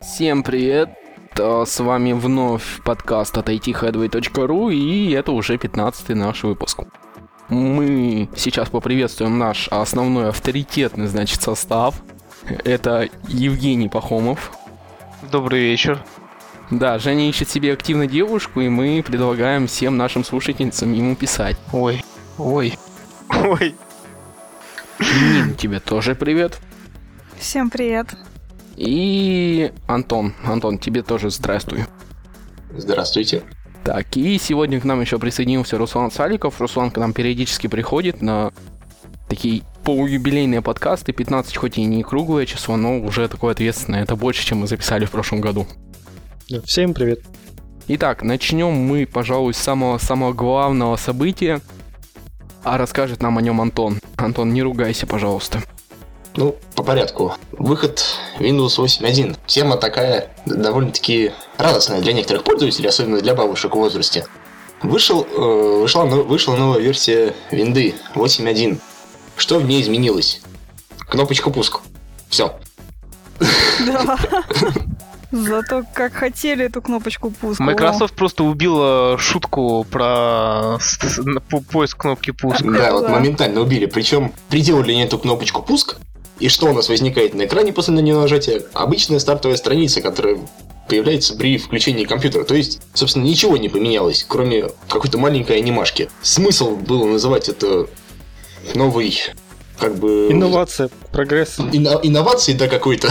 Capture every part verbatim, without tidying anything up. Всем привет! С вами вновь подкаст от айти хэдвей точка ру, и это уже пятнадцатый наш выпуск. Мы сейчас поприветствуем наш основной авторитетный, значит, состав. Это Евгений Пахомов. Добрый вечер. Да, Женя ищет себе активно девушку, и мы предлагаем всем нашим слушательницам ему писать. Ой, ой, ой. Нин, тебе тоже привет. Всем привет. И Антон, Антон, тебе тоже здравствуй. Здравствуйте. Так, и сегодня к нам еще присоединился Руслан Саликов. Руслан к нам периодически приходит на такие полуюбилейные подкасты, пятнадцать, хоть и не круглое число, но уже такое ответственное. Это больше, чем мы записали в прошлом году. Всем привет. Итак, начнем мы, пожалуй, с самого-самого главного события. А расскажет нам о нем Антон. Антон, не ругайся, пожалуйста. Ну, по порядку. Выход Windows восемь точка один. Тема такая довольно-таки радостная для некоторых пользователей, особенно для бабушек в возрасте. Вышел, э, вышла, вышла новая версия Windows восемь точка один. Что в ней изменилось? Кнопочка пуск. Все. Да. Зато как хотели эту кнопочку пуск. Microsoft О. просто убила шутку про поиск кнопки пуск. Да, да, вот моментально убили. Причем приделали не эту кнопочку пуск. И что у нас возникает на экране после на нее нажатия? Обычная стартовая страница, которая появляется при включении компьютера. То есть, собственно, ничего не поменялось, кроме какой-то маленькой анимашки. Смысл было называть это новый, как бы... Инновация, прогресс. Инно- инновации, да, какой-то.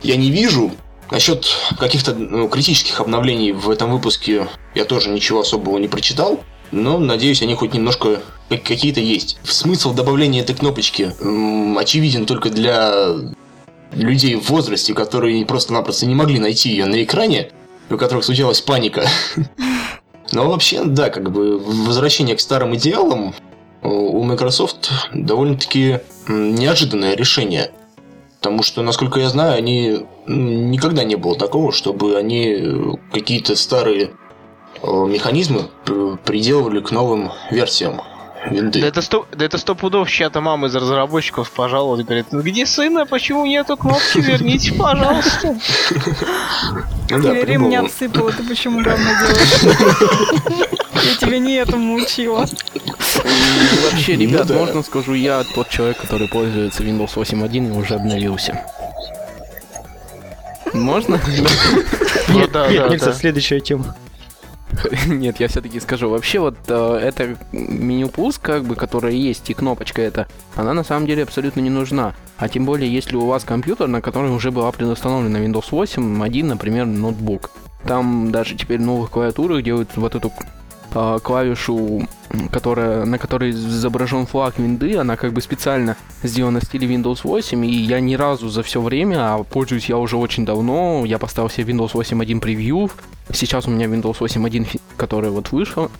Я не вижу. Насчет каких-то ну, критических обновлений в этом выпуске я тоже ничего особого не прочитал, но, надеюсь, они хоть немножко какие-то есть. Смысл добавления этой кнопочки м- очевиден только для людей в возрасте, которые просто-напросто не могли найти ее на экране, у которых случалась паника. Но вообще, да, как бы возвращение к старым идеалам у Microsoft довольно-таки неожиданное решение. Потому что, насколько я знаю, они никогда не было такого, чтобы они какие-то старые механизмы приделывали к новым версиям винды. Да это сто, да это сто пудов чья-то мама из разработчиков пожаловалась, говорит, где сына, почему нету кнопки, верните, пожалуйста. Или ремня отсыпала, ты почему говно делаешь? Я тебя не этому учила. И вообще, ребят, ну, да. можно скажу, я тот человек, который пользуется Windows восемь точка один и уже обновился. Можно? Нет, нельзя, следующая тема. Нет, я все-таки скажу. Вообще, вот э, это меню пуск, как бы, которое есть, и кнопочка эта, она на самом деле абсолютно не нужна. А тем более, если у вас компьютер, на который уже была предустановлена Windows восемь точка один, например, ноутбук. Там даже теперь в новых клавиатурах делают вот эту... клавишу, которая, на которой изображен флаг винды, она как бы специально сделана в стиле Windows восемь, и я ни разу за все время, а пользуюсь я уже очень давно, я поставил себе Windows восемь точка один превью, сейчас у меня Windows восемь точка один, которая вот вышла,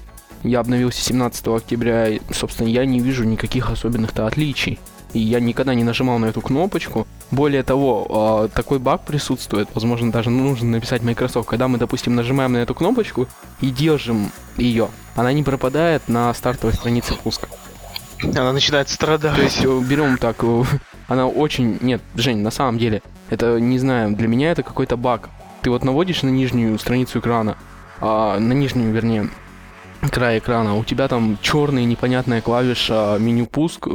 я обновился семнадцатого октября, и, собственно, я не вижу никаких особенных-то отличий, и я никогда не нажимал на эту кнопочку. Более того, такой баг присутствует, возможно, даже нужно написать Microsoft, когда мы, допустим, нажимаем на эту кнопочку и держим ее, она не пропадает на стартовой странице пуска. Она начинает страдать. То есть, берем так, она очень... Нет, Жень, на самом деле, это, не знаю, для меня это какой-то баг. Ты вот наводишь на нижнюю страницу экрана, а, на нижнюю, вернее, край экрана, у тебя там черная непонятная клавиша меню пуск...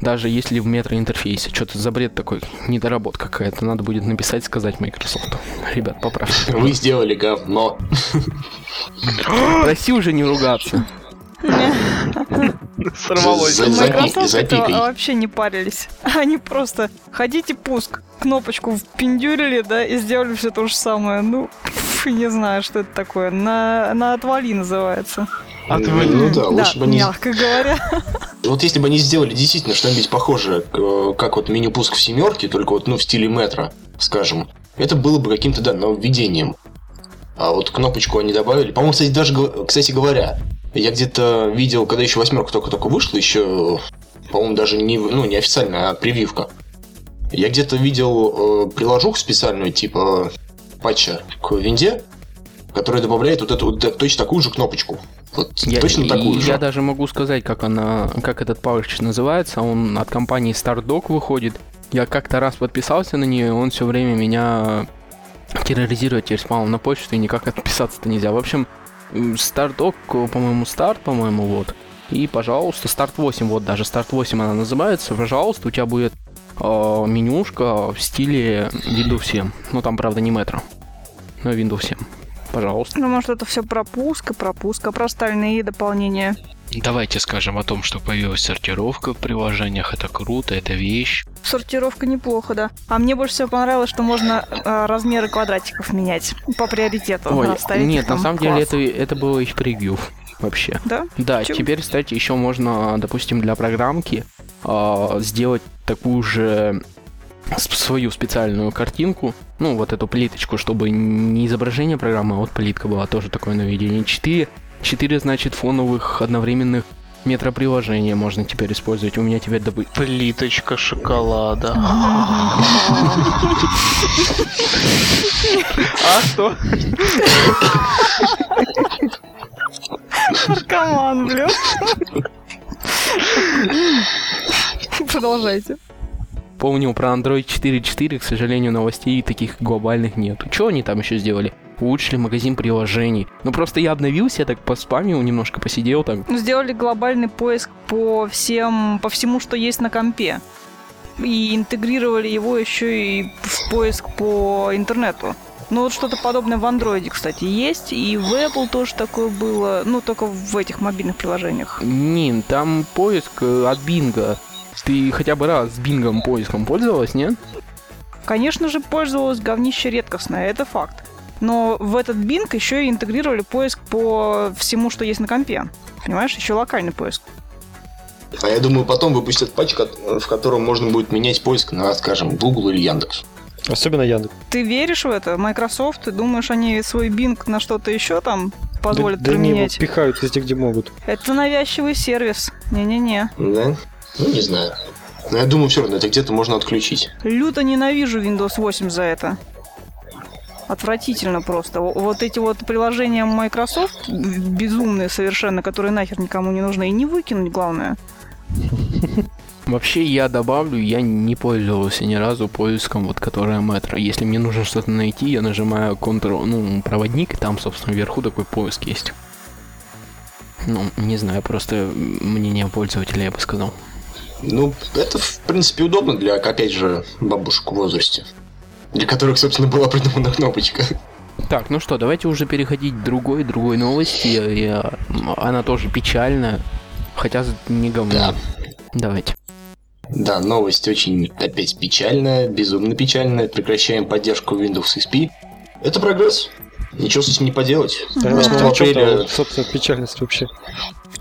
Даже если в метроинтерфейсе. Что-то за бред такой, недоработка какая-то. Надо будет написать, сказать Microsoft. Ребят, поправьте. Вы сделали говно. Проси уже не ругаться. Сорвалось. Microsoft это вообще не парились. Они просто ходите пуск, кнопочку впендюрили, да, и сделали все то же самое. Ну, не знаю, что это такое. На, на отвали называется. Отвали. Ну да, лучше бы не... мягко говоря. Вот если бы они сделали действительно что-нибудь похожее, как вот меню пуск в семерке, только вот, ну, в стиле метро, скажем, это было бы каким-то, да, нововведением. А вот кнопочку они добавили. По-моему, кстати, даже, кстати говоря, я где-то видел, когда еще восьмерка только-только вышла, еще, по-моему, даже не, ну, не официальная, а прививка. Я где-то видел э, приложуху специальную, типа патча к винде, которая добавляет вот эту вот, точно такую же кнопочку. Вот я, точно такую же? Я даже могу сказать, как, она, как этот палочник называется. Он от компании Stardock выходит. Я как-то раз подписался на нее, он все время меня терроризирует, теперь спал на почту, и никак отписаться-то нельзя. В общем, Stardock, по-моему, Start, по-моему, вот. И, пожалуйста, старт восемь, вот даже старт восемь она называется. Пожалуйста, у тебя будет э, менюшка в стиле Windows семь. Ну, там, правда, не Metro, но Windows семь. Пожалуйста. Ну, может, это все пропуска, пропуска, про остальные дополнения. Давайте скажем о том, что появилась сортировка в приложениях. Это круто, это вещь. Сортировка неплохо, да. А мне больше всего понравилось, что можно э, размеры квадратиков менять по приоритету. Ой, оставить, нет, там, на самом класс. деле это, это было из превью вообще. Да? Да, Чем? Теперь, кстати, еще можно, допустим, для программки э, сделать такую же свою специальную картинку, ну, вот эту плиточку, чтобы не изображение программы, а вот плитка была, тоже такое нововведение. четыре, четыре, значит, фоновых одновременных метроприложения можно теперь использовать. У меня теперь добы... Плиточка шоколада. А что? Наркоман, бля. Продолжайте. Помню, про Android четыре точка четыре, к сожалению, новостей таких глобальных нету. Чего они там еще сделали? Улучшили магазин приложений. Ну, просто я обновился, я так поспамил, немножко посидел там. Сделали глобальный поиск по всем, по всему, что есть на компе. И интегрировали его еще и в поиск по интернету. Ну, вот что-то подобное в Android, кстати, есть. И в Apple тоже такое было. Ну, только в этих мобильных приложениях. Не, там поиск от Bingo. Ты хотя бы раз с бингом поиском пользовалась, нет? Конечно же, пользовалась, говнище редкостное, это факт. Но в этот бинг еще и интегрировали поиск по всему, что есть на компе. Понимаешь, еще локальный поиск. А я думаю, потом выпустят патч, в котором можно будет менять поиск на, скажем, Google или Яндекс. Особенно Яндекс. Ты веришь в это? Microsoft, ты думаешь, они свой бинг на что-то еще там позволят да, применять? Да они пихают везде, где могут. Это навязчивый сервис. Не-не-не. Да? Ну, не знаю. Но я думаю, все равно это где-то можно отключить. Люто ненавижу Windows восемь за это. Отвратительно просто. Вот эти вот приложения Microsoft, безумные совершенно, которые нахер никому не нужны, и не выкинуть, главное. Вообще, я добавлю, я не пользовался ни разу поиском, вот, которое Metro. Если мне нужно что-то найти, я нажимаю Ctrl, ну, проводник, и там, собственно, вверху такой поиск есть. Ну, не знаю, просто мнение пользователя, я бы сказал. Ну, это, в принципе, удобно для, опять же, бабушек в возрасте, для которых, собственно, была придумана кнопочка. Так, ну что, давайте уже переходить к другой, другой новости. Я, она тоже печальная, хотя не говно. Да. Давайте. Да, новость очень, опять, печальная, безумно печальная. Прекращаем поддержку Windows икс пи. Это прогресс. Ничего с этим не поделать. Да, ну, в апреле... Собственно, печальность вообще.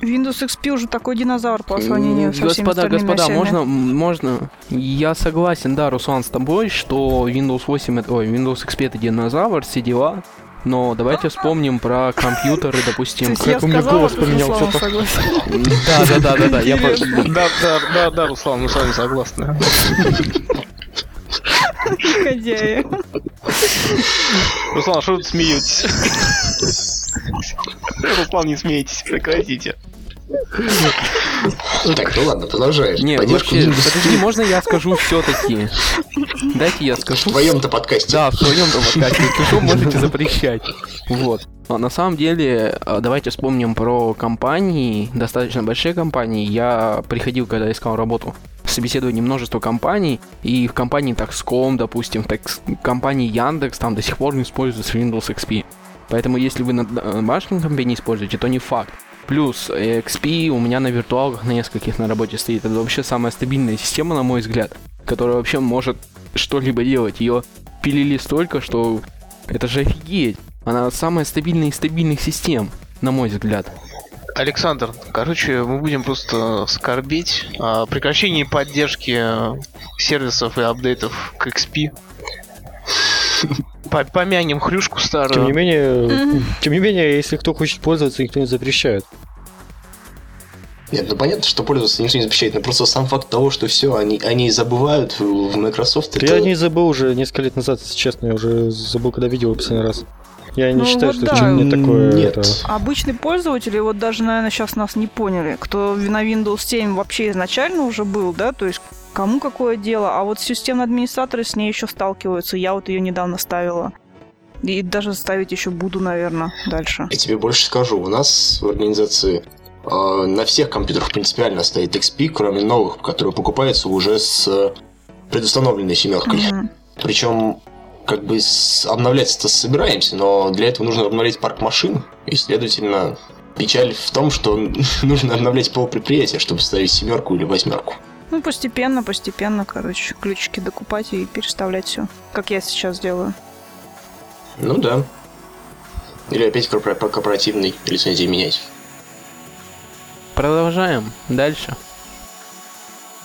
Windows икс пи уже такой динозавр по сравнению со всеми остальными. Господа, господа, можно, можно... Я согласен, да, Руслан, с тобой, что Windows восемь... Ой, Windows икс пи это динозавр, все дела. Но давайте вспомним про компьютеры, допустим. Как у меня голос поменялся. Да, да, да, да, я просто... Да, да, да, да, Руслан, мы с вами согласны. Негодяи. Руслан, что вы смеетесь? Руслан, не смейтесь, прекратите. Так, ну ладно, продолжаешь. Не, вообще, подожди, можно я скажу все-таки? Дайте я скажу. В своем-то подкасте. Да, в своем-то подкасте. Что можете запрещать? Вот. На самом деле, давайте вспомним про компании, достаточно большие компании. Я приходил, когда искал работу, собеседование множества компаний, и в компании Такском, допустим, в компании Яндекс, там до сих пор не используется Windows икс пи. Поэтому, если вы на домашнем компе не используете, то не факт. Плюс икс пи у меня на виртуалках на нескольких на работе стоит. Это вообще самая стабильная система, на мой взгляд, которая вообще может что-либо делать. Ее пилили столько, что это же офигеть. Она самая стабильная из стабильных систем, на мой взгляд. Александр, короче, мы будем просто скорбить о прекращении поддержки сервисов и апдейтов к икс пи. Помянем хрюшку старую. Тем не менее, mm-hmm. тем не менее, если кто хочет пользоваться, никто не запрещает. Нет, ну понятно, что пользоваться никто не запрещает, но просто сам факт того, что все, они, они забывают в Microsoft. Я это... не забыл уже несколько лет назад, если честно, я уже забыл, когда видел в последний раз. Я не ну, считаю, вот что да. это не такое... Нет. Это... Обычные пользователи, вот даже, наверное, сейчас нас не поняли, кто на Windows семь вообще изначально уже был, да, то есть кому какое дело, а вот системные администраторы с ней еще сталкиваются. Я вот ее недавно ставила. И даже ставить еще буду, наверное, дальше. Я тебе больше скажу. У нас в организации э, на всех компьютерах принципиально стоит икс пи, кроме новых, которые покупаются уже с предустановленной семеркой. Mm-hmm. Причем... Как бы обновляться-то собираемся, но для этого нужно обновлять парк машин, и, следовательно, печаль в том, что нужно обновлять полпредприятия, чтобы ставить семерку или восьмерку. Ну, постепенно, постепенно, короче, ключики докупать и переставлять все, как я сейчас делаю. Ну да. Или опять корпоративной лицензии менять. Продолжаем дальше.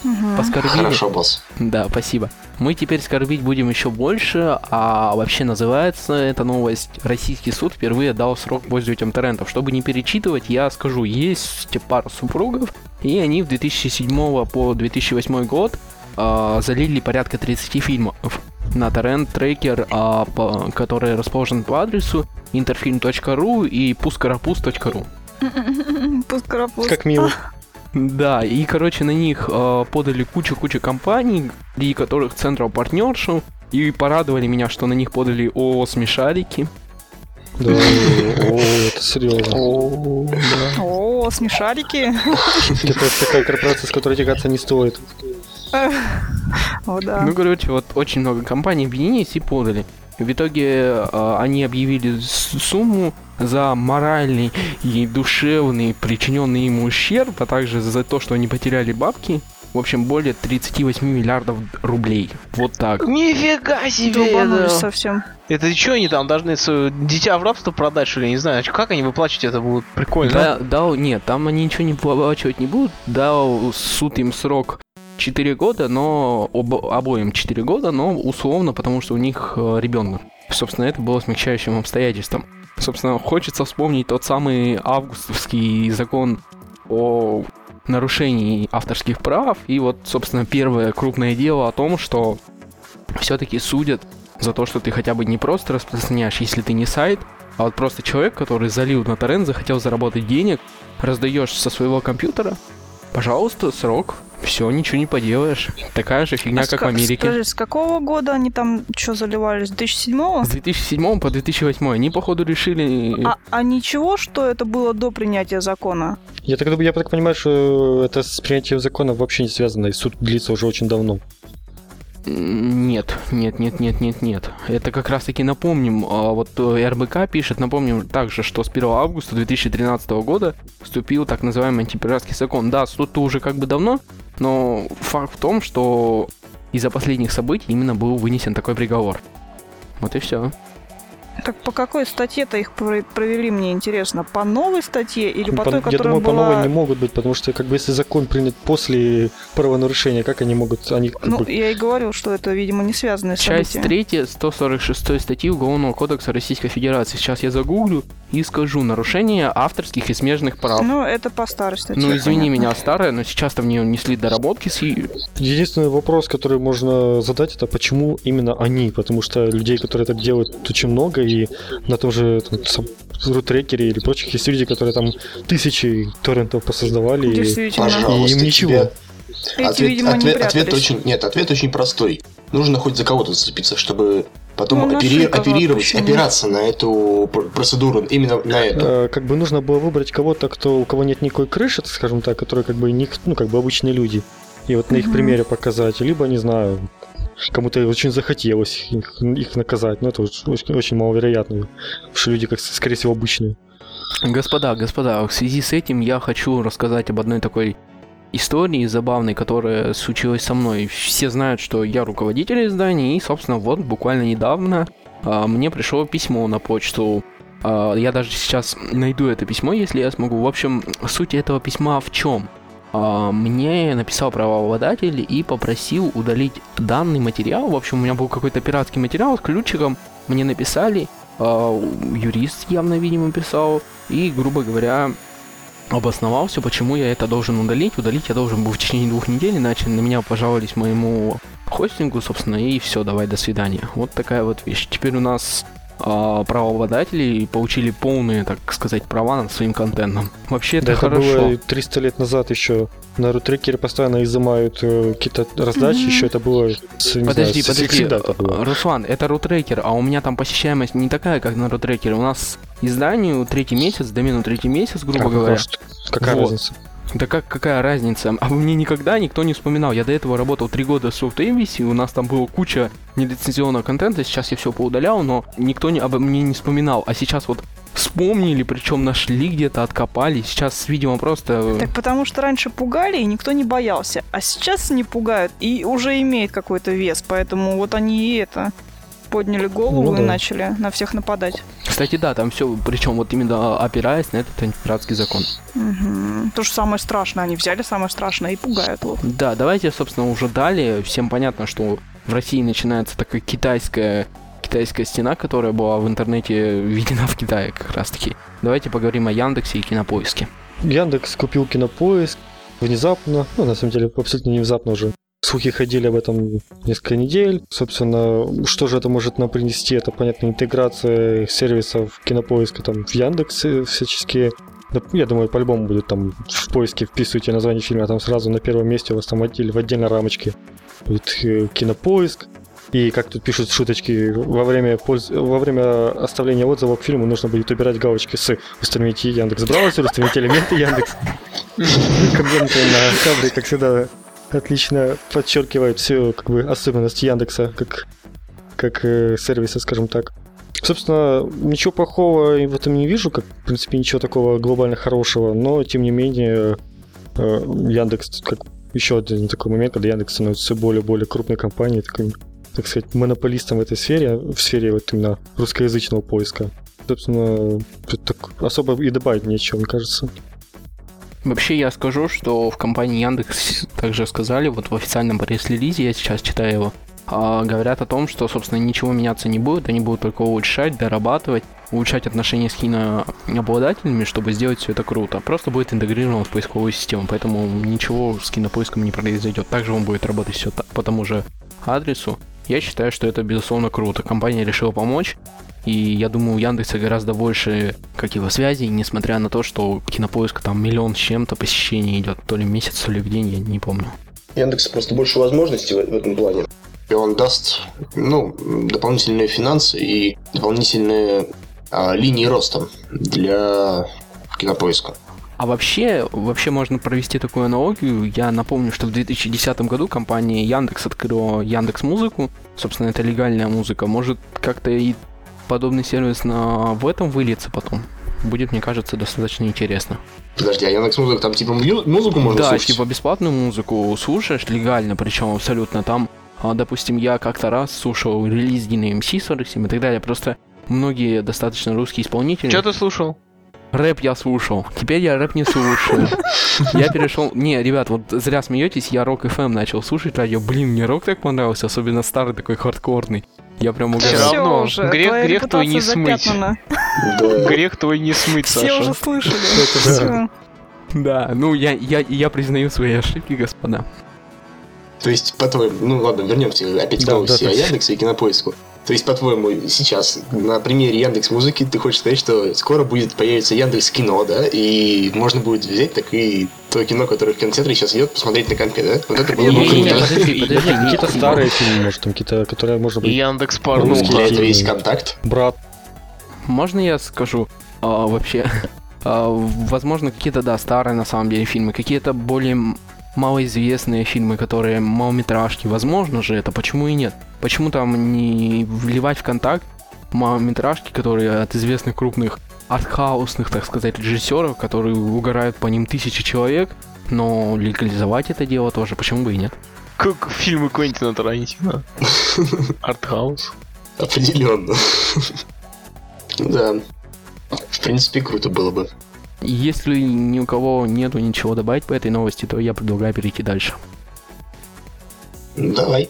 Угу. Поскорбили. Хорошо, босс. Да, спасибо. Мы теперь скорбить будем еще больше, а вообще называется эта новость «Российский суд впервые дал срок пользователям торрентов». Чтобы не перечитывать, я скажу, есть пара супругов, и они в две тысячи седьмом по две тысячи восьмой год э, залили порядка тридцати фильмов на торрент-трекер, э, по, который расположен по адресу интерфильм точка ру и пусткарапуст точка ру. Пусткарапуст. Как мило. Да, и, короче, на них э, подали кучу-кучу компаний, среди которых Централ партнершев, и порадовали меня, что на них подали ООО «Смешарики». Да, ООО, это серьезно. ООО, «Смешарики». Это такая корпорация, с которой тягаться не стоит. Ну, короче, вот очень много компаний объединились и подали. В итоге э, они объявили сумму за моральный и душевный причиненный им ущерб, а также за то, что они потеряли бабки. В общем, более тридцать восемь миллиардов рублей. Вот так. Нифига себе! Долбанулись совсем. Это что, они там должны свое дитя в рабство продать, что ли? Я не знаю, как они выплачивать это будут? Прикольно. Да, да, нет, там они ничего не выплачивать не будут. Дал суд им срок четыре года, но об, обоим четыре года, но условно, потому что у них э, ребенок. Собственно, это было смягчающим обстоятельством. Собственно, хочется вспомнить тот самый августовский закон о нарушении авторских прав. И вот, собственно, первое крупное дело о том, что все-таки судят за то, что ты хотя бы не просто распространяешь, если ты не сайт, а вот просто человек, который залил на торрент, захотел заработать денег, раздаешь со своего компьютера. Пожалуйста, срок. Все, ничего не поделаешь. Такая же фигня, а как с, в Америке. Скажи, с какого года они там что заливались? С две тысячи седьмого? С две тысячи седьмого по две тысячи восьмой. Они, походу, решили... А, а ничего, что это было до принятия закона? Я так, я так понимаю, что это с принятием закона вообще не связано, и суд длится уже очень давно. Нет, нет, нет, нет, нет, нет. Это как раз-таки напомним, вот РБК пишет, напомним также, что с первого августа две тысячи тринадцатого года вступил так называемый антипиратский закон. Да, суд-то уже как бы давно, но факт в том, что из-за последних событий именно был вынесен такой приговор. Вот и все. Так по какой статье-то их провели, мне интересно? По новой статье или по, по той, которая была... Я думаю, по новой не могут быть, потому что, как бы, если закон принят после правонарушения, как они могут... Они, как ну, бы... я и говорил, что это, видимо, не связанное событие. Часть третья, сто сорок шестой статьи Уголовного кодекса Российской Федерации. Сейчас я загуглю и скажу: нарушение авторских и смежных прав. Ну, это по старой статье. Ну, извини понятно. Меня, старая, но сейчас-то в нее внесли доработки. С... Единственный вопрос, который можно задать, это почему именно они, потому что людей, которые это делают, очень много, и на том же рутрекере или прочих есть люди, которые там тысячи торрентов посоздавали, и, и им ничего. Эти, ответ, видимо, ответ, не ответ очень, нет, ответ очень простой. Нужно хоть за кого-то зацепиться, чтобы потом ну, опери, оперировать, почему? опираться на эту процедуру, именно на это. Как бы нужно было выбрать кого-то, кто, у кого нет никакой крыши, скажем так, которые как бы, не, ну, как бы обычные люди, и вот на их mm-hmm. примере показать, либо, не знаю... Кому-то очень захотелось их, их наказать, но это очень, очень маловероятно, потому что люди, как, скорее всего, обычные. Господа, господа, в связи с этим я хочу рассказать об одной такой истории забавной, которая случилась со мной. Все знают, что я руководитель издания, и, собственно, вот буквально недавно а, мне пришло письмо на почту. А, я даже сейчас найду это письмо, если я смогу. В общем, суть этого письма в чем? Мне написал правообладатель и попросил удалить данный материал. В общем, у меня был какой-то пиратский материал с ключиком. Мне написали, юрист явно, видимо, писал, и, грубо говоря, обосновался, почему я это должен удалить. Удалить я должен был в течение двух недель, иначе на меня пожаловались моему хостингу, собственно, и все, давай, до свидания. Вот такая вот вещь. Теперь у нас правообладателей и получили полные, так сказать, права над своим контентом. Вообще это, да, хорошо. Это было триста лет назад еще. Нарутрекеры постоянно изымают э, какие-то раздачи, mm-hmm. еще это было... С, подожди, знаю, подожди, это было. Руслан, это рутрекер, а у меня там посещаемость не такая, как на рутрекере. У нас изданию третий месяц, домену третий месяц, грубо а, говоря. Какая вот. разница? Да как, какая разница? А мне никогда никто не вспоминал. Я до этого работал три года в SoftAvis, и у нас там было куча нелицензионного контента. Сейчас я все поудалял, но никто не, обо мне не вспоминал. А сейчас вот вспомнили, причем нашли где-то, откопали. Сейчас, видимо, просто... Так потому что раньше пугали, и никто не боялся. А сейчас не пугают, и уже имеет какой-то вес. Поэтому вот они и это... подняли голову ну, да. и начали на всех нападать. Кстати, да, там все, причем вот именно опираясь на этот антипиратский закон. Угу. То же самое страшное, они взяли самое страшное и пугают его. Да, давайте, собственно, уже далее. Всем понятно, что в России начинается такая китайская, китайская стена, которая была в интернете введена в Китае как раз-таки. Давайте поговорим о Яндексе и Кинопоиске. Яндекс купил Кинопоиск внезапно, ну, на самом деле, абсолютно не внезапно уже. Слухи ходили об этом несколько недель. Собственно, что же это может нам принести? Это, понятно, интеграция сервисов Кинопоиска там, в Яндексе всяческие. Я думаю, по-любому будет там в поиске вписывайте название фильма, а там сразу на первом месте у вас там в отдельной рамочке будет Кинопоиск. И как тут пишут шуточки, во время, польз... во время оставления отзыва к фильму нужно будет убирать галочки с «Установите Яндекс.Браво», «Установите элементы Яндекс». Комменты на хабре, как всегда, отлично подчеркивает все как бы особенности Яндекса как, как э, сервиса, скажем так. Собственно, ничего плохого в этом не вижу, как, в принципе, ничего такого глобально хорошего, но, тем не менее, э, Яндекс, как еще один такой момент, когда Яндекс становится все более и более крупной компанией, таким, так сказать, монополистом в этой сфере, в сфере вот именно русскоязычного поиска. Собственно, так особо и добавить нечего, мне кажется. Вообще, я скажу, что в компании Яндекс также сказали, вот в официальном пресс-релизе, я сейчас читаю его, говорят о том, что, собственно, ничего меняться не будет, они будут только улучшать, дорабатывать, улучшать отношения с кинообладателями, чтобы сделать все это круто. Просто будет интегрировано в поисковую систему, поэтому ничего с Кинопоиском не произойдет. Также он будет работать все по тому же адресу. Я считаю, что это, безусловно, круто. Компания решила помочь. И я думаю, у Яндекса гораздо больше каких-то связей, несмотря на то, что Кинопоиск там миллион с чем-то посещений идет, то ли месяц, то ли в день, я не помню. Яндекс просто больше возможностей в этом плане. И он даст, ну, дополнительные финансы и дополнительные а, линии роста для Кинопоиска. А вообще, вообще можно провести такую аналогию. Я напомню, что в две тысячи десятом году компания Яндекс открыла Яндекс.Музыку. Собственно, это легальная музыка. Может, как-то и подобный сервис на... в этом выльется потом. Будет, мне кажется, достаточно интересно. Подожди, а Яндекс.Музыка там типа музыку можно да, слушать? Да, типа бесплатную музыку слушаешь, легально, причем абсолютно. Там, допустим, я как-то раз слушал релиз Дина МС сорок семь и так далее. Просто многие достаточно русские исполнители... Что ты слушал? Рэп я слушал. Теперь я рэп не слушаю. Я перешел... Не, ребят, вот зря смеетесь, я Рок-ФМ начал слушать радио. Блин, мне рок так понравился, особенно старый такой хардкорный. Я прям угадал. Все равно уже. Грех, грех твой не смыть. Грех твой не смыть, Саша. Все уже слышали. Да, ну я признаю свои ошибки, господа. То есть, по-твоему... Ну ладно, вернемся опять к новости о Яндексе и Кинопоиску. То есть, по-твоему, сейчас на примере Яндекс.Музыки ты хочешь сказать, что скоро будет появиться Яндекс.Кино, да? И можно будет взять так и то кино, которое в кинотеатре сейчас идет, посмотреть на компе, да? Вот это было бы круто. Какие-то старые фильмы, может, там какие-то, которые можно быть... Яндекс.Парк. Ну, весь Контакт. Брат. Можно я скажу вообще? Возможно, какие-то, да, старые на самом деле фильмы, какие-то более... малоизвестные фильмы, которые малометражки. Возможно же это, почему и нет? Почему там не вливать в Контакт малометражки, которые от известных крупных артхаусных, так сказать, режиссеров, которые угорают по ним тысячи человек, но легализовать это дело тоже, почему бы и нет? Как фильмы Квентина Тарантино. Артхаус. Определенно. Да. В принципе, круто было бы. Если ни у кого нету ничего добавить по этой новости, то я предлагаю перейти дальше. Давай.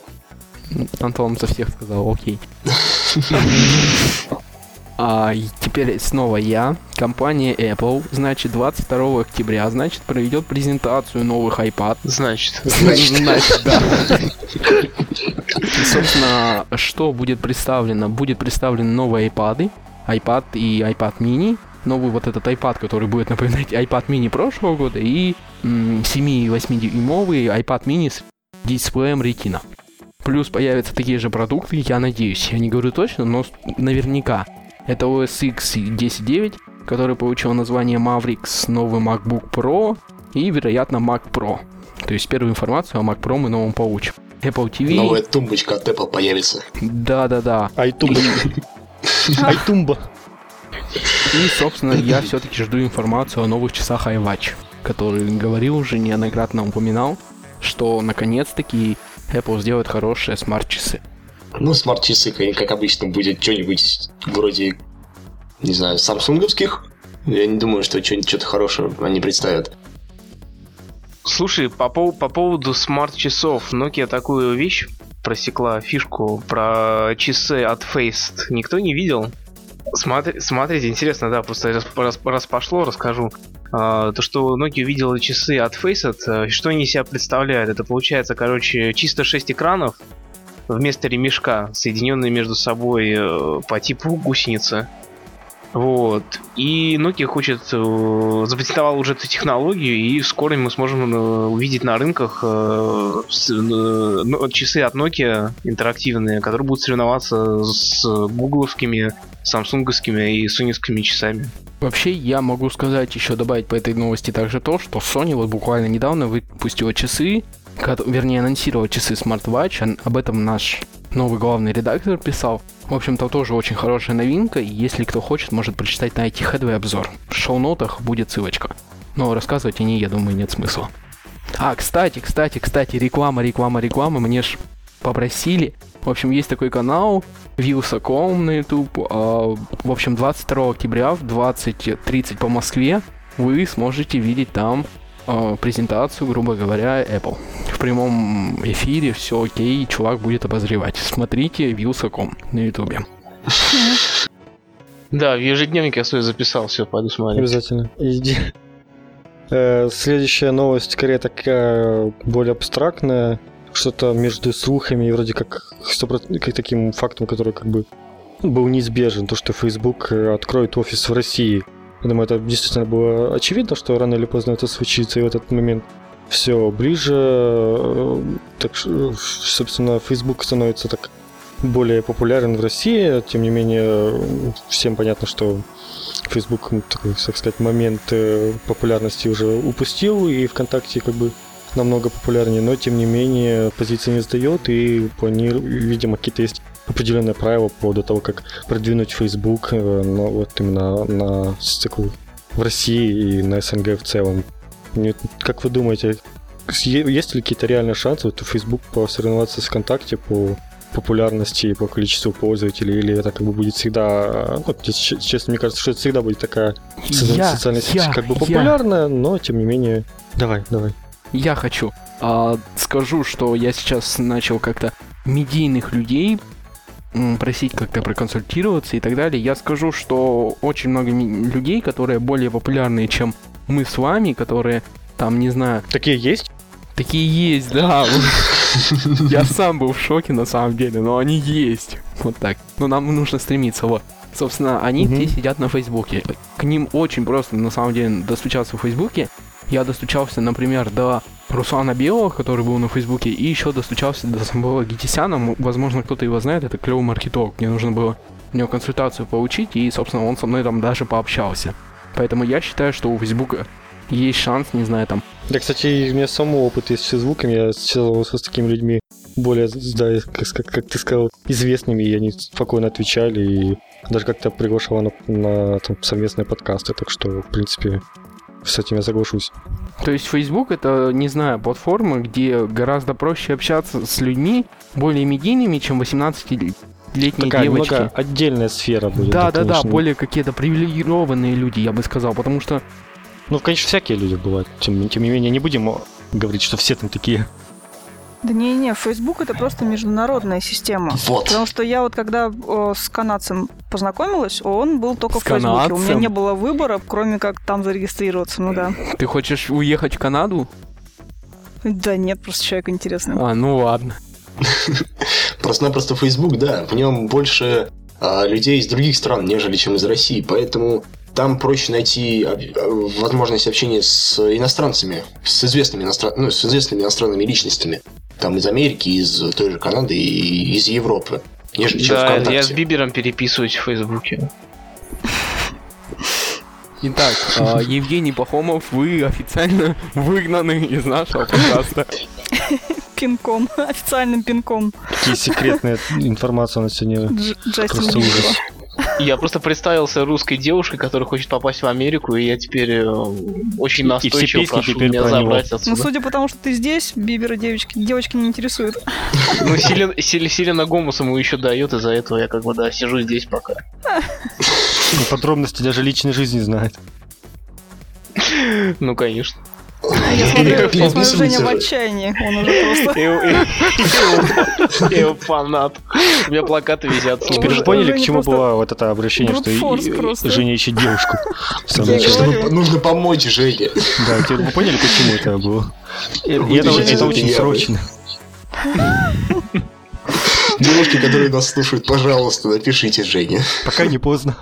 Антон со всех сказал, окей. А теперь снова я. Компания Apple, значит, двадцать второго октября, значит, проведет презентацию новых iPad. Значит. Значит, да. И, собственно, что будет представлено? Будет представлены новые iPad, iPad и iPad mini. Новый вот этот iPad, который будет напоминать iPad mini прошлого года, и семь и восьмидесятидюймовый iPad mini с дисплеем Retina. Плюс появятся такие же продукты, я надеюсь, я не говорю точно, но наверняка. Это о эс X десять девять, который получил название Mavericks, новый MacBook Pro и, вероятно, Mac Pro. То есть первую информацию о Mac Pro мы новом получим. Apple ти ви. Новая тумбочка от Apple появится. Да-да-да. Айтумбочка. Айтумба. И, собственно, я все-таки жду информацию о новых часах iWatch, который говорил уже, неоднократно упоминал, что, наконец-таки, Apple сделает хорошие смарт-часы. Ну, смарт-часы, как обычно, будет что-нибудь вроде, не знаю, самсунговских. Я не думаю, что что-нибудь что-то хорошее они представят. Слушай, по, пов- по поводу смарт-часов, Nokia такую вещь просекла, фишку про часы от Faced. Никто не видел? Смотри, смотрите, интересно, да, просто раз, раз, раз пошло, расскажу. А, то, что Nokia видела часы от Faceit, что они себя представляют? Это получается, короче, чисто шесть экранов вместо ремешка, соединенные между собой по типу гусеницы. Вот. И Nokia хочет, запатентовала уже эту технологию, и вскоре мы сможем увидеть на рынках часы от Nokia интерактивные, которые будут соревноваться с гугловскими, самсунговскими и соневскими часами. Вообще, я могу сказать, еще добавить по этой новости также то, что Sony вот буквально недавно выпустила часы, вернее, анонсировала часы Smartwatch, об этом наш новый главный редактор писал. В общем-то, тоже очень хорошая новинка, и если кто хочет, может прочитать на itheadway обзор. В шоу-нотах будет ссылочка. Но рассказывать о ней, я думаю, нет смысла. А, кстати, кстати, кстати, реклама, реклама, реклама, мне ж попросили. В общем, есть такой канал, вилсаком на YouTube. В общем, двадцать второго октября в двадцать тридцать по Москве вы сможете видеть там презентацию, грубо говоря, Apple. В прямом эфире все окей, чувак будет обозревать. Смотрите вилсаком на ютубе. Да, в ежедневнике я свой записал, все, пойду смотреть. Обязательно. Иди. Следующая новость, скорее, такая более абстрактная. Что-то между слухами и вроде как, как таким фактом, который как бы был неизбежен. То, что Facebook откроет офис в России. Я думаю, это действительно было очевидно, что рано или поздно это случится, и в этот момент все ближе. Так, собственно, Facebook становится так более популярен в России. Тем не менее, всем понятно, что Facebook, такой, так сказать, момент популярности уже упустил, и ВКонтакте как бы намного популярнее, но тем не менее позиции не сдает, и планирует, видимо, какие-то есть определенные правила по поводу того, как продвинуть Facebook, но вот именно на стыку в России и на СНГ в целом. Как вы думаете, есть ли какие-то реальные шансы вот у Facebook посоревноваться с ВКонтакте по популярности и по количеству пользователей, или это как бы будет всегда, вот, честно, мне кажется, что это всегда будет такая я, социальная сеть, я, как бы популярная, я. но тем не менее, давай, давай. Я хочу. А, скажу, что я сейчас начал как-то медийных людей просить как-то проконсультироваться и так далее. Я скажу, что очень много людей, которые более популярные, чем мы с вами, которые там, не знаю... Такие есть? Такие есть, да. Я сам был в шоке на самом деле, но они есть. Вот так. Но нам нужно стремиться, вот. Собственно, они все сидят на Фейсбуке. К ним очень просто, на самом деле, достучаться в Фейсбуке. Я достучался, например, до Руслана Белого, который был на Фейсбуке, и еще достучался до самого Гитисяна. Возможно, кто-то его знает, это клевый маркетолог. Мне нужно было у него консультацию получить, и, собственно, он со мной там даже пообщался. Поэтому я считаю, что у Фейсбука есть шанс, не знаю, там... Да, кстати, у меня самого опыт есть с Фейсбуком, я встречался с такими людьми более, да, как, как, как ты сказал, известными, и они спокойно отвечали, и даже как-то приглашала на, на там, совместные подкасты, так что, в принципе... С этим я соглашусь. То есть Facebook это, не знаю, платформа, где гораздо проще общаться с людьми более медийными, чем восемнадцатилетние девочки. Такая немного отдельная сфера будет. Да-да-да, более какие-то привилегированные люди, я бы сказал, потому что... Ну, конечно, всякие люди бывают. Тем, тем не менее, не будем говорить, что все там такие... Да не-не, Facebook это просто международная система. Вот. Потому что я вот когда э, с канадцем познакомилась, он был только с в Фейсбуке. Канадцем? У меня не было выбора, кроме как там зарегистрироваться, ну да. Ты хочешь уехать в Канаду? Да нет, просто человек интересный. А, ну ладно. Просто-напросто Facebook, да, в нем больше а, людей из других стран, нежели чем из России, поэтому там проще найти возможность общения с иностранцами, с известными, иностран... ну, с известными иностранными личностями, там из Америки, из той же Канады и из Европы, нежели чем да, ВКонтакте. Да, я с Бибером переписываюсь в Фейсбуке. Итак, Евгений Пахомов, вы официально выгнаны из нашего подкаста. Пинком, официальным пинком. Какие секретные информации у нас сегодня. Просто ужас. Я просто представился русской девушкой, которая хочет попасть в Америку, и я теперь очень настойчиво прошу меня забрать отсюда. Ну, судя по тому, что ты здесь, Бибера девочки, девочки не интересуют. Ну, Селена Гомес ему еще дает, из-за этого я как бы, да, сижу здесь пока. Подробности даже личной жизни знает. Ну, конечно. Я смотрю, Женя в отчаянии. Он уже просто... Его фанат. У меня плакаты висят. Теперь же поняли, к чему было вот это обращение, что Женя ищет девушку. Нужно помочь Жене. Да, теперь вы поняли, почему это было. Это очень срочно. Девушки, которые нас слушают, пожалуйста, напишите Жене. Пока не поздно.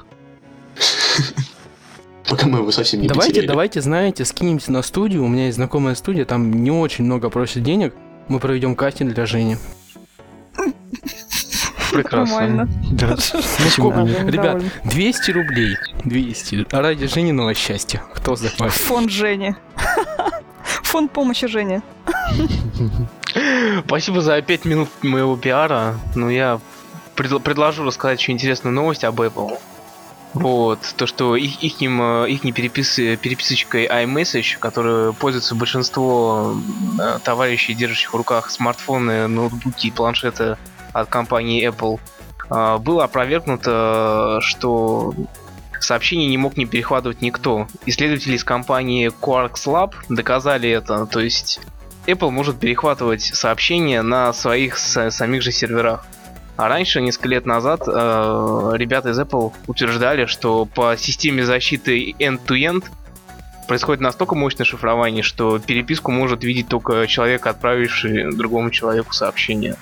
Пока мы его совсем не давайте, потеряли. Давайте, знаете, скинемся на студию. У меня есть знакомая студия, там не очень много просят денег. Мы проведем кастинг для Жени. Прекрасно. Да. Ребят, двести рублей. двести. Ради Жениного счастья. Кто захватит? Фонд Жени. Фонд помощи Жене. Спасибо за пять минут моего пиара. Но я предложу рассказать еще интересную новость об Apple. Вот, то, что их, их, их не перепис, переписочкой iMessage, которой пользуется большинство товарищей, держащих в руках смартфоны, ноутбуки и планшеты от компании Apple, было опровергнуто, что сообщение не мог не перехватывать никто. Исследователи из компании Quarks Lab доказали это, то есть Apple может перехватывать сообщения на своих самих же серверах. А раньше, несколько лет назад, э, ребята из Apple утверждали, что по системе защиты end-to-end происходит настолько мощное шифрование, что переписку может видеть только человек, отправивший другому человеку сообщение.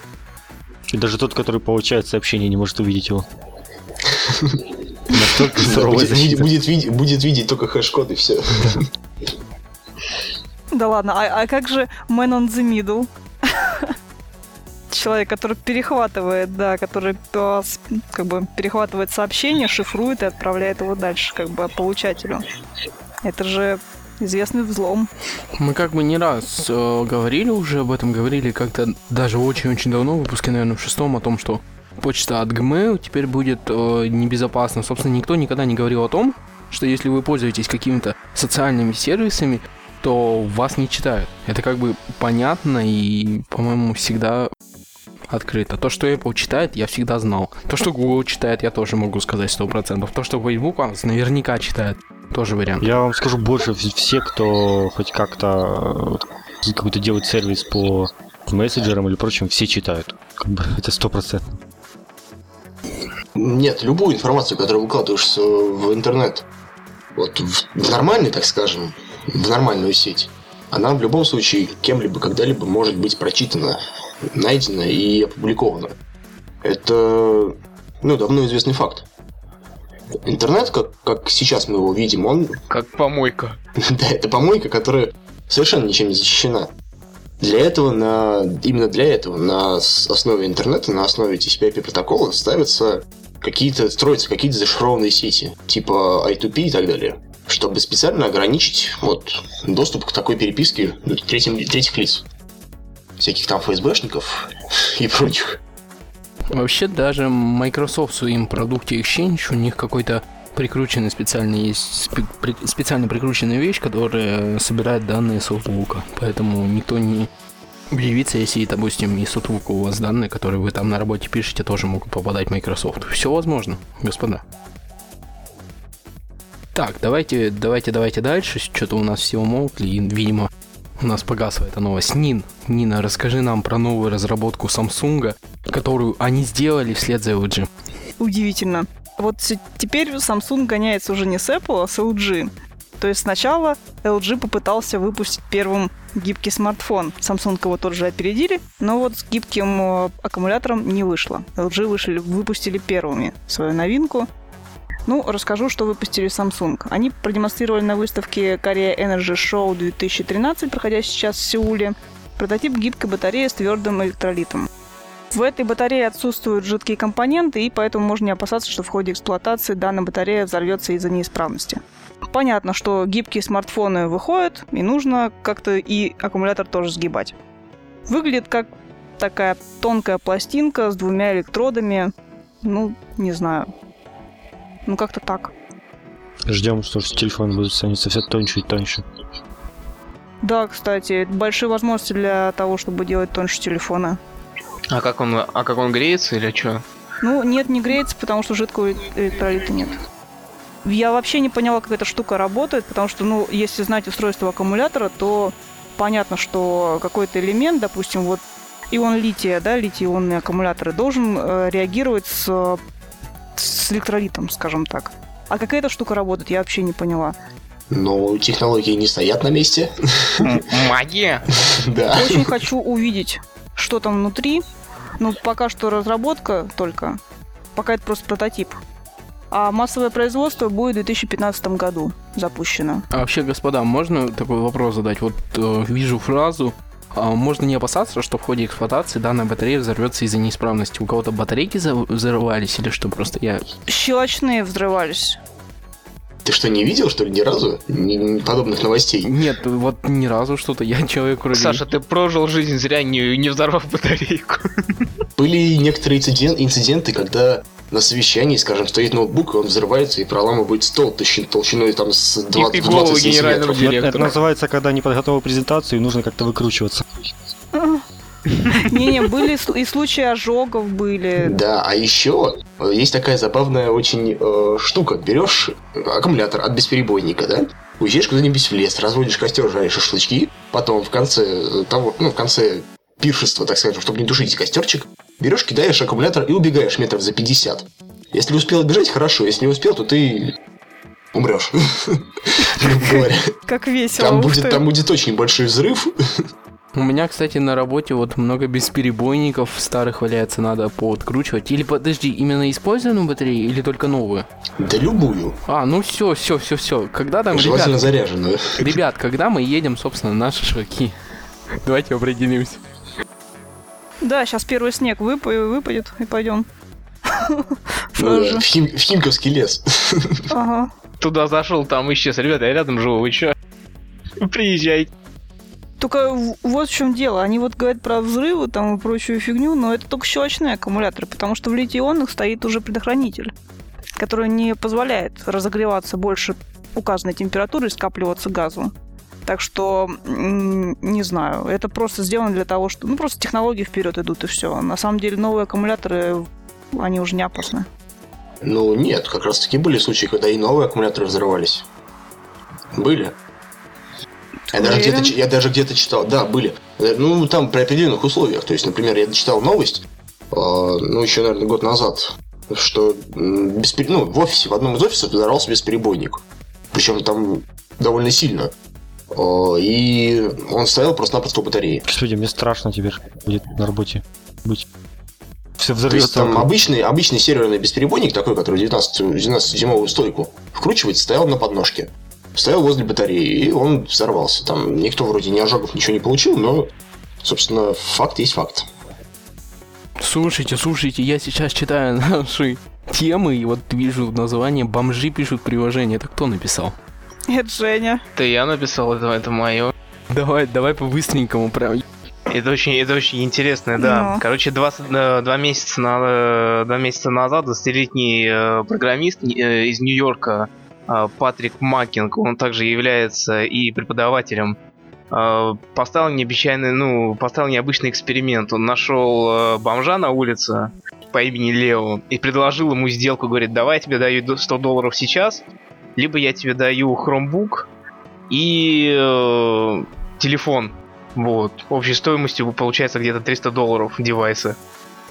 И даже тот, который получает сообщение, не может увидеть его. Настолько суровая защита. Будет видеть только хэш-код и все. Да ладно, а как же Man on the Middle? Человек, который перехватывает, да, который как бы перехватывает сообщение, шифрует и отправляет его дальше, как бы, получателю. Это же известный взлом. Мы как бы не раз э, говорили уже об этом, говорили как-то даже очень-очень давно, в выпуске, наверное, в шестом, о том, что почта от Gmail теперь будет э, небезопасна. Собственно, никто никогда не говорил о том, что если вы пользуетесь какими-то социальными сервисами, то вас не читают. Это как бы понятно и, по-моему, всегда открыто. То, что Apple читает, я всегда знал. То, что Google читает, я тоже могу сказать сто процентов. То, что Facebook вас наверняка читает, тоже вариант. Я вам скажу больше, все, кто хоть как-то какой-то делает сервис по мессенджерам или прочим, все читают. Как бы это сто процентов. Нет, любую информацию, которую выкладываешь в интернет, вот в нормальный, так скажем, в нормальную сеть, она в любом случае кем-либо когда-либо может быть прочитана, найдена и опубликована. Это, ну, давно известный факт. Интернет, как, как сейчас мы его видим, он... Как помойка. Да, это помойка, которая совершенно ничем не защищена. Для этого, на... именно для этого на основе интернета, на основе ти си пи ай пи протокола ставятся какие-то, строятся какие-то зашифрованные сети, типа ай ту пи и так далее, чтобы специально ограничить вот, доступ к такой переписке третьим, третьих лиц. Всяких там ФСБшников и прочих. Вообще даже Microsoft в своем продукте Exchange, у них какой-то прикрученный специальный есть, спе- при- специально прикрученная вещь, которая собирает данные с ноутбука. Поэтому никто не удивится, если, допустим, из ноутбука у вас данные, которые вы там на работе пишете, тоже могут попадать в Microsoft. Все возможно, господа. Так, давайте, давайте, давайте дальше. Что-то у нас все умолкли, и, видимо, у нас погасла эта новость. Нин, Нина, расскажи нам про новую разработку Samsung, которую они сделали вслед за эл джи. Удивительно. Вот теперь Samsung гоняется уже не с Apple, а с эл джи. То есть сначала эл джи попытался выпустить первым гибкий смартфон. Samsung его тот же опередили, но вот с гибким аккумулятором не вышло. эл джи вышли, выпустили первыми свою новинку. Ну, расскажу, что выпустили Samsung. Они продемонстрировали на выставке Korea Energy Show две тысячи тринадцать, проходящей сейчас в Сеуле, прототип гибкой батареи с твердым электролитом. В этой батарее отсутствуют жидкие компоненты, и поэтому можно не опасаться, что в ходе эксплуатации данная батарея взорвется из-за неисправности. Понятно, что гибкие смартфоны выходят, и нужно как-то и аккумулятор тоже сгибать. Выглядит как такая тонкая пластинка с двумя электродами. Ну, не знаю. Ну, как-то так. Ждем, что телефон будет становиться все тоньше и тоньше. Да, кстати, большие возможности для того, чтобы делать тоньше телефона. А как он, а как он греется или что? Ну, нет, не греется, потому что жидкого электролита нет. Я вообще не поняла, как эта штука работает, потому что, ну, если знать устройство аккумулятора, то понятно, что какой-то элемент, допустим, вот ион-лития, да, литий-ионные аккумуляторы, должен э, реагировать с, с электролитом, скажем так. А как эта штука работает, я вообще не поняла. Но технологии не стоят на месте. Магия! Да. Очень хочу увидеть, что там внутри. Ну, пока что разработка только. Пока это просто прототип. А массовое производство будет в две тысячи пятнадцатом году запущено. А вообще, господа, можно такой вопрос задать? Вот э, вижу фразу. Э, можно не опасаться, что в ходе эксплуатации данная батарея взорвется из-за неисправности. У кого-то батарейки взорвались или что? Просто я... Щелочные взрывались. Ты что, не видел, что ли, ни разу подобных новостей? Нет, вот ни разу что-то. Я человек вроде... Саша, ты прожил жизнь зря, не, не взорвав батарейку. Были некоторые инциденты, когда на совещании, скажем, стоит ноутбук, он взрывается и проламывает стол толщиной там с двадцати, двадцати сантиметров. Это называется, когда не подготовил презентацию и нужно как-то выкручиваться. Не-не, были и случаи ожогов были. Да, а еще есть такая забавная очень э, штука. Берешь аккумулятор от бесперебойника, да? Уезжаешь куда-нибудь в лес, разводишь костер, жаришь шашлычки. Потом в конце того, ну, в конце пиршества, так скажем, чтобы не тушить костерчик, берешь, кидаешь аккумулятор и убегаешь метров за пятьдесят. Если успел бежать, хорошо. Если не успел, то ты... умрешь. Как весело. Там будет очень большой взрыв. У меня, кстати, на работе вот много бесперебойников старых валяется, надо пооткручивать. Или, подожди, именно использованную батарею или только новую? Да любую. А, ну все, все, все, все. Когда там, желательно ребят, заряженную. Ребят, когда мы едем, собственно, на шашлыки? Давайте определимся. Да, сейчас первый снег вып- выпадет и пойдем. В Химковский лес. Ага. Туда зашел, там исчез. Ребята, я рядом живу, вы че? Приезжайте. Только вот в чем дело. Они вот говорят про взрывы там и прочую фигню, но это только щелочные аккумуляторы, потому что в литий-ионных стоит уже предохранитель, который не позволяет разогреваться больше указанной температуры и скапливаться газу. Так что, не знаю, это просто сделано для того, что... Ну, просто технологии вперед идут, и все. На самом деле новые аккумуляторы, они уже не опасны. Ну, нет, как раз-таки были случаи, когда и новые аккумуляторы взрывались. Были. Я даже, где-то, я даже где-то читал, да, были. Ну, там при определенных условиях. То есть, например, я читал новость, э, ну, еще, наверное, год назад, что без, ну, в офисе, в одном из офисов взорвался бесперебойник. Причем там довольно сильно. Э, и он стоял просто-напросто в батарее. Господи, мне страшно теперь будет на работе быть. Все взорвется. То есть, там обычный, обычный серверный бесперебойник, такой, который девятнадцатидюймовую стойку вкручивает, стоял на подножке. Стоял возле батареи, и он взорвался. Там никто вроде ни ожогов, ничего не получил, но, собственно, факт есть факт. Слушайте, слушайте, я сейчас читаю наши темы, и вот вижу название «Бомжи пишут приложение». Это кто написал? Это Женя. Это я написал, это, это мое. Давай, давай по-быстренькому прям. Это очень, это очень интересно, да. Но. Короче, два, два, месяца на, два месяца назад двадцатилетний программист из Нью-Йорка Патрик Маккинг, он также является и преподавателем, поставил необычайный, ну, поставил необычный эксперимент. Он нашел бомжа на улице по имени Лео и предложил ему сделку, говорит: давай я тебе даю сто долларов сейчас, либо я тебе даю хромбук и э, телефон. Вот. Общей стоимостью получается где-то триста долларов девайса.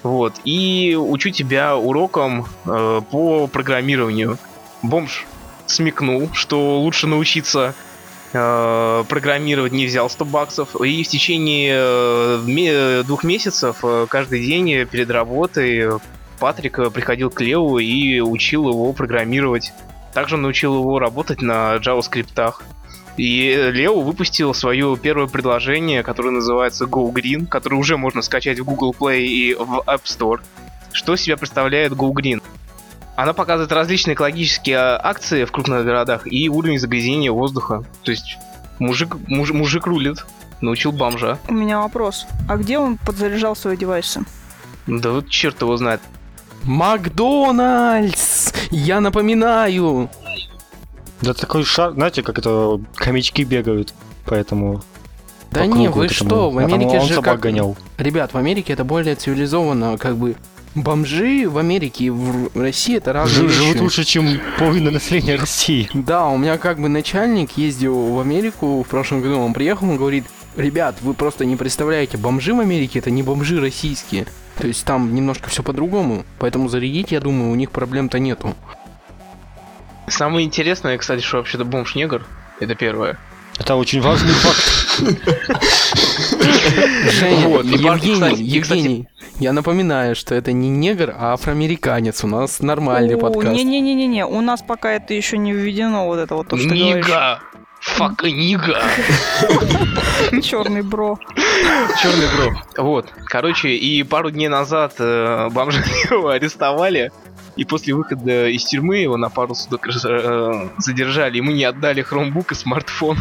Вот. И учу тебя урокам э, по программированию. Бомж смекнул, что лучше научиться э, программировать, не взял сто баксов. И в течение двух месяцев каждый день перед работой Патрик приходил к Леву и учил его программировать. Также научил его работать на JavaScript-ах. И Лео выпустил свое первое приложение, которое называется Go Green, которое уже можно скачать в Google Play и в App Store. Что себя представляет Go Green? Она показывает различные экологические акции в крупных городах и уровень загрязнения воздуха. То есть мужик, муж, мужик рулит, научил бомжа. У меня вопрос. А где он подзаряжал свои девайсы? Да вот черт его знает. Макдональдс! Я напоминаю! Да такой шар, знаете, как это хомячки бегают, поэтому... Да по не, вы этому. Что, в Америке этому же собак как... гонял. Ребят, в Америке это более цивилизованно, как бы... Бомжи в Америке и в России это разные вещи. Живут лучше, чем половина населения России. Да, у меня как бы начальник ездил в Америку в прошлом году, он приехал, он говорит... Ребят, вы просто не представляете, бомжи в Америке это не бомжи российские. То есть там немножко все по-другому, поэтому зарядить, я думаю, у них проблем-то нету. Самое интересное, кстати, что вообще-то бомж-негр, это первое. Это очень важный факт. Евгений, я напоминаю, что это не негр, а афроамериканец. У нас нормальный подкаст. Не-не-не-не, у нас пока это еще не введено, вот это вот то, что говоришь. Нига! Фак нига! Черный бро. Черный бро. Вот, короче, и пару дней назад бомжа его арестовали. И после выхода из тюрьмы его на пару суток задержали. Ему не отдали хромбук и смартфон.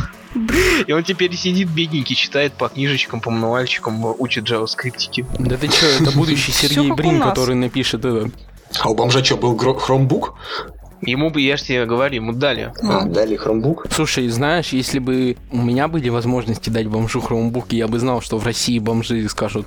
И он теперь сидит бедненький, читает по книжечкам, по мануальчикам, учит джаваскриптики. Да ты чё, это будущий Сергей Брин, который напишет это. А у бомжа чё, был хромбук? Ему бы, я же тебе говорю, ему дали. А, дали хромбук. Слушай, знаешь, если бы у меня были возможности дать бомжу хромбук, я бы знал, что в России бомжи скажут...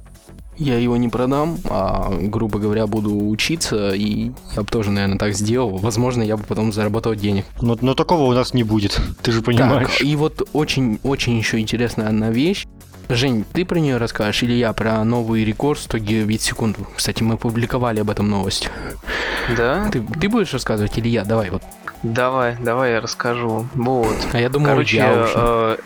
Я его не продам, а, грубо говоря, буду учиться, и я бы тоже, наверное, так сделал. Возможно, я бы потом заработал денег. Но, но такого у нас не будет, ты же понимаешь. Так, и вот очень-очень еще интересная одна вещь. Жень, ты про нее расскажешь, или я про новый рекорд сто девять секунд? Кстати, мы публиковали об этом новость. Да? Ты, ты будешь рассказывать, или я? Давай, вот. Давай, давай я расскажу. Вот. А я думал, короче, я уже... Э-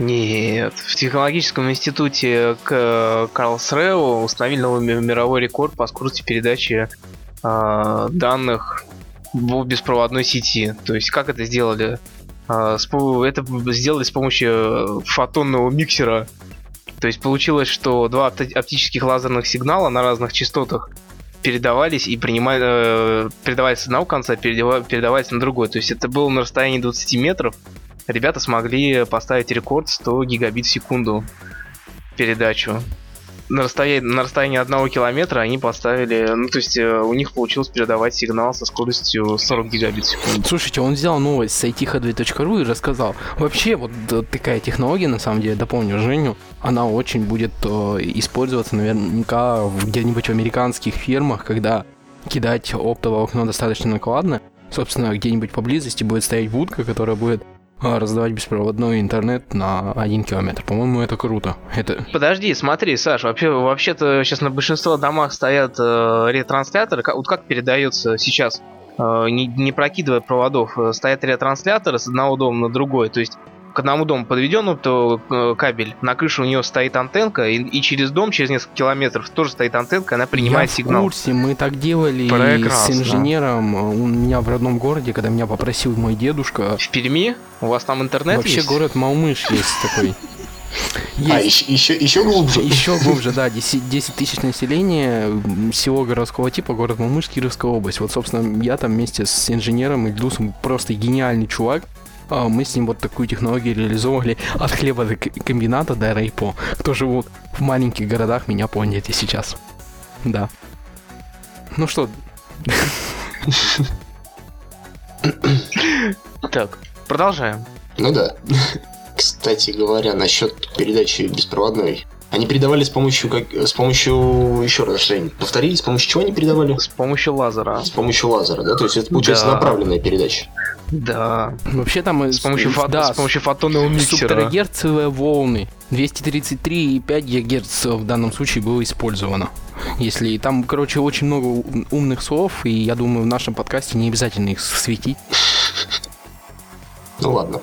Нет, в технологическом институте к Карлсруэ установили новый мировой рекорд по скорости передачи э, данных в беспроводной сети. То есть как это сделали? Э, это сделали с помощью фотонного миксера. То есть получилось, что два оптических лазерных сигнала на разных частотах передавались и принимали, э, передавались с одного конца, передавались на другой. То есть это было на расстоянии двадцать метров. Ребята смогли поставить рекорд сто гигабит в секунду передачу. На расстоянии, на расстоянии одного километра они поставили... Ну, то есть у них получилось передавать сигнал со скоростью сорок гигабит в секунду. Слушайте, он взял новость с айтихэдвей точка ру и рассказал. Вообще, вот такая технология, на самом деле, дополню Женю, она очень будет использоваться наверняка где-нибудь в американских фирмах, когда кидать оптовое окно достаточно накладно. Собственно, где-нибудь поблизости будет стоять будка, которая будет раздавать беспроводной интернет на один километр. По-моему, это круто. Это... Подожди, смотри, Саш, вообще, вообще-то сейчас на большинстве домах стоят э, ретрансляторы. Как, вот как передается сейчас, э, не, не прокидывая проводов, стоят ретрансляторы с одного дома на другой. То есть к одному дому подведен то, кабель, на крыше у него стоит антенка, и, и через дом, через несколько километров тоже стоит антенка, она принимает сигнал. Я в курсе, мы так делали с инженером у меня в родном городе, когда меня попросил мой дедушка. В Перми? У вас там интернет вообще есть? Вообще город Малмыш есть такой. Есть. А, еще, еще, еще глубже? Еще глубже, да. десять тысяч населения, село городского типа, город Малмыш, Кировская область. Вот, собственно, я там вместе с инженером Ильдусом, просто гениальный чувак. Мы с ним вот такую технологию реализовывали от хлеба до комбината до рейпо. Кто живут в маленьких городах, меня помнит и сейчас. Да. Ну что? Так, продолжаем. Ну да. Кстати говоря, насчет передачи беспроводной. Они передавали с помощью... Как, с помощью... Еще раз, Жень, повторили, с помощью чего они передавали? С помощью лазера. С помощью лазера, да? То есть это получается да. направленная передача. Да. Вообще там... С помощью, фото... да, с помощью фотонного миксера. Субтерагерцовые волны. двести тридцать три и пять гигагерц в данном случае было использовано. Если там, короче, очень много умных слов, и я думаю, в нашем подкасте не обязательно их светить. Ну ладно.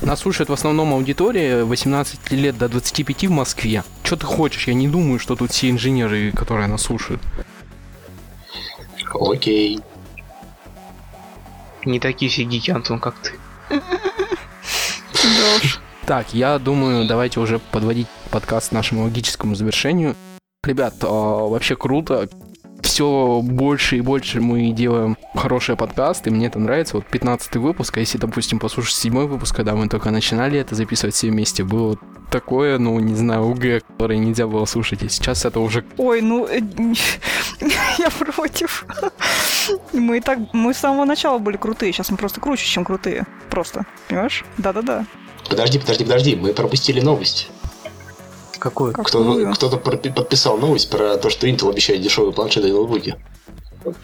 Нас слушает в основном аудитория восемнадцать лет до двадцати пяти в Москве. Что ты хочешь? Я не думаю, что тут все инженеры, которые нас слушают. Окей. Не такие все гики, Антон, как ты. Да уж. Так, я думаю, давайте уже подводить подкаст к нашему логическому завершению. Ребят, вообще круто. Все больше и больше мы делаем хорошие подкасты, мне это нравится. Вот пятнадцатый выпуск, а если, допустим, послушать седьмой выпуск, когда мы только начинали это записывать все вместе, было такое, ну, не знаю, УГ, которое нельзя было слушать, и сейчас это уже... Ой, ну, я против. Мы и так, мы с самого начала были крутые, сейчас мы просто круче, чем крутые. Просто, понимаешь? Да-да-да. Подожди, подожди, подожди, мы пропустили новость. Какую? Кто-то, кто-то подписал новость про то, что Intel обещает дешевые планшеты и ноутбуки.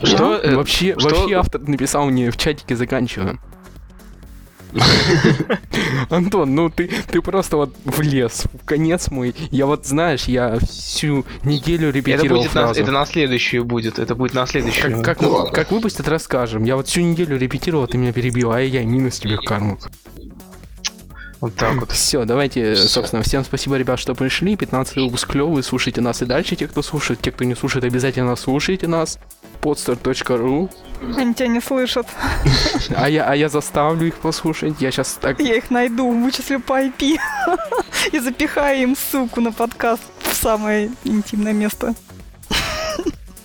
Что? Что? Вообще, что? Вообще автор написал мне в чатике «заканчиваем». Антон, ну ты, ты просто вот влез в конец мой. Я вот, знаешь, я всю неделю репетировал это фразу. На, это на следующую будет, это будет на следующую. Как, как, ну, как выпустят, расскажем. Я вот всю неделю репетировал, ты меня перебил, а я минус тебе в карму. Вот так вот. Все, давайте, Все. собственно, всем спасибо, ребят, что пришли. пятнадцатый выпуск клёвый. Слушайте нас и дальше, те, кто слушает. Те, кто не слушает, обязательно слушайте нас. пустстарт точка ру. Они тебя не слышат. А я, а я заставлю их послушать. Я сейчас так... Я их найду, вычислю по ай пи. И запихаю им ссылку на подкаст в самое интимное место.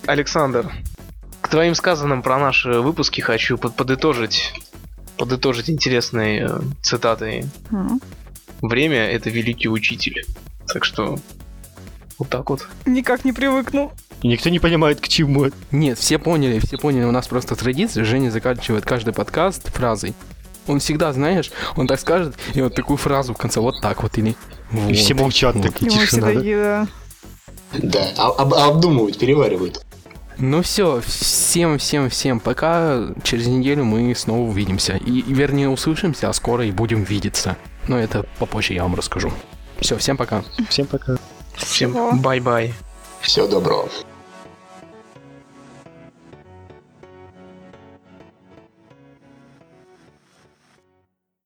Александр, к твоим сказанным про наши выпуски хочу под- подытожить... Подытожить интересные э, цитаты. Mm. Время — это великий учитель. Так что вот так вот. Никак не привыкну. Никто не понимает, к чему. Нет, все поняли, все поняли. У нас просто традиция. Женя заканчивает каждый подкаст фразой. Он всегда, знаешь, он так скажет, и вот такую фразу в конце, вот так вот, или... Вот, и все молчат, вот, такие тишина, да? Да, об- обдумывают, переваривают. Ну все, всем-всем-всем пока, через неделю мы снова увидимся, и, вернее, услышимся, а скоро и будем видеться. Но это попозже я вам расскажу. Все, всем пока. Всем пока. Всем бай-бай. Всего доброго.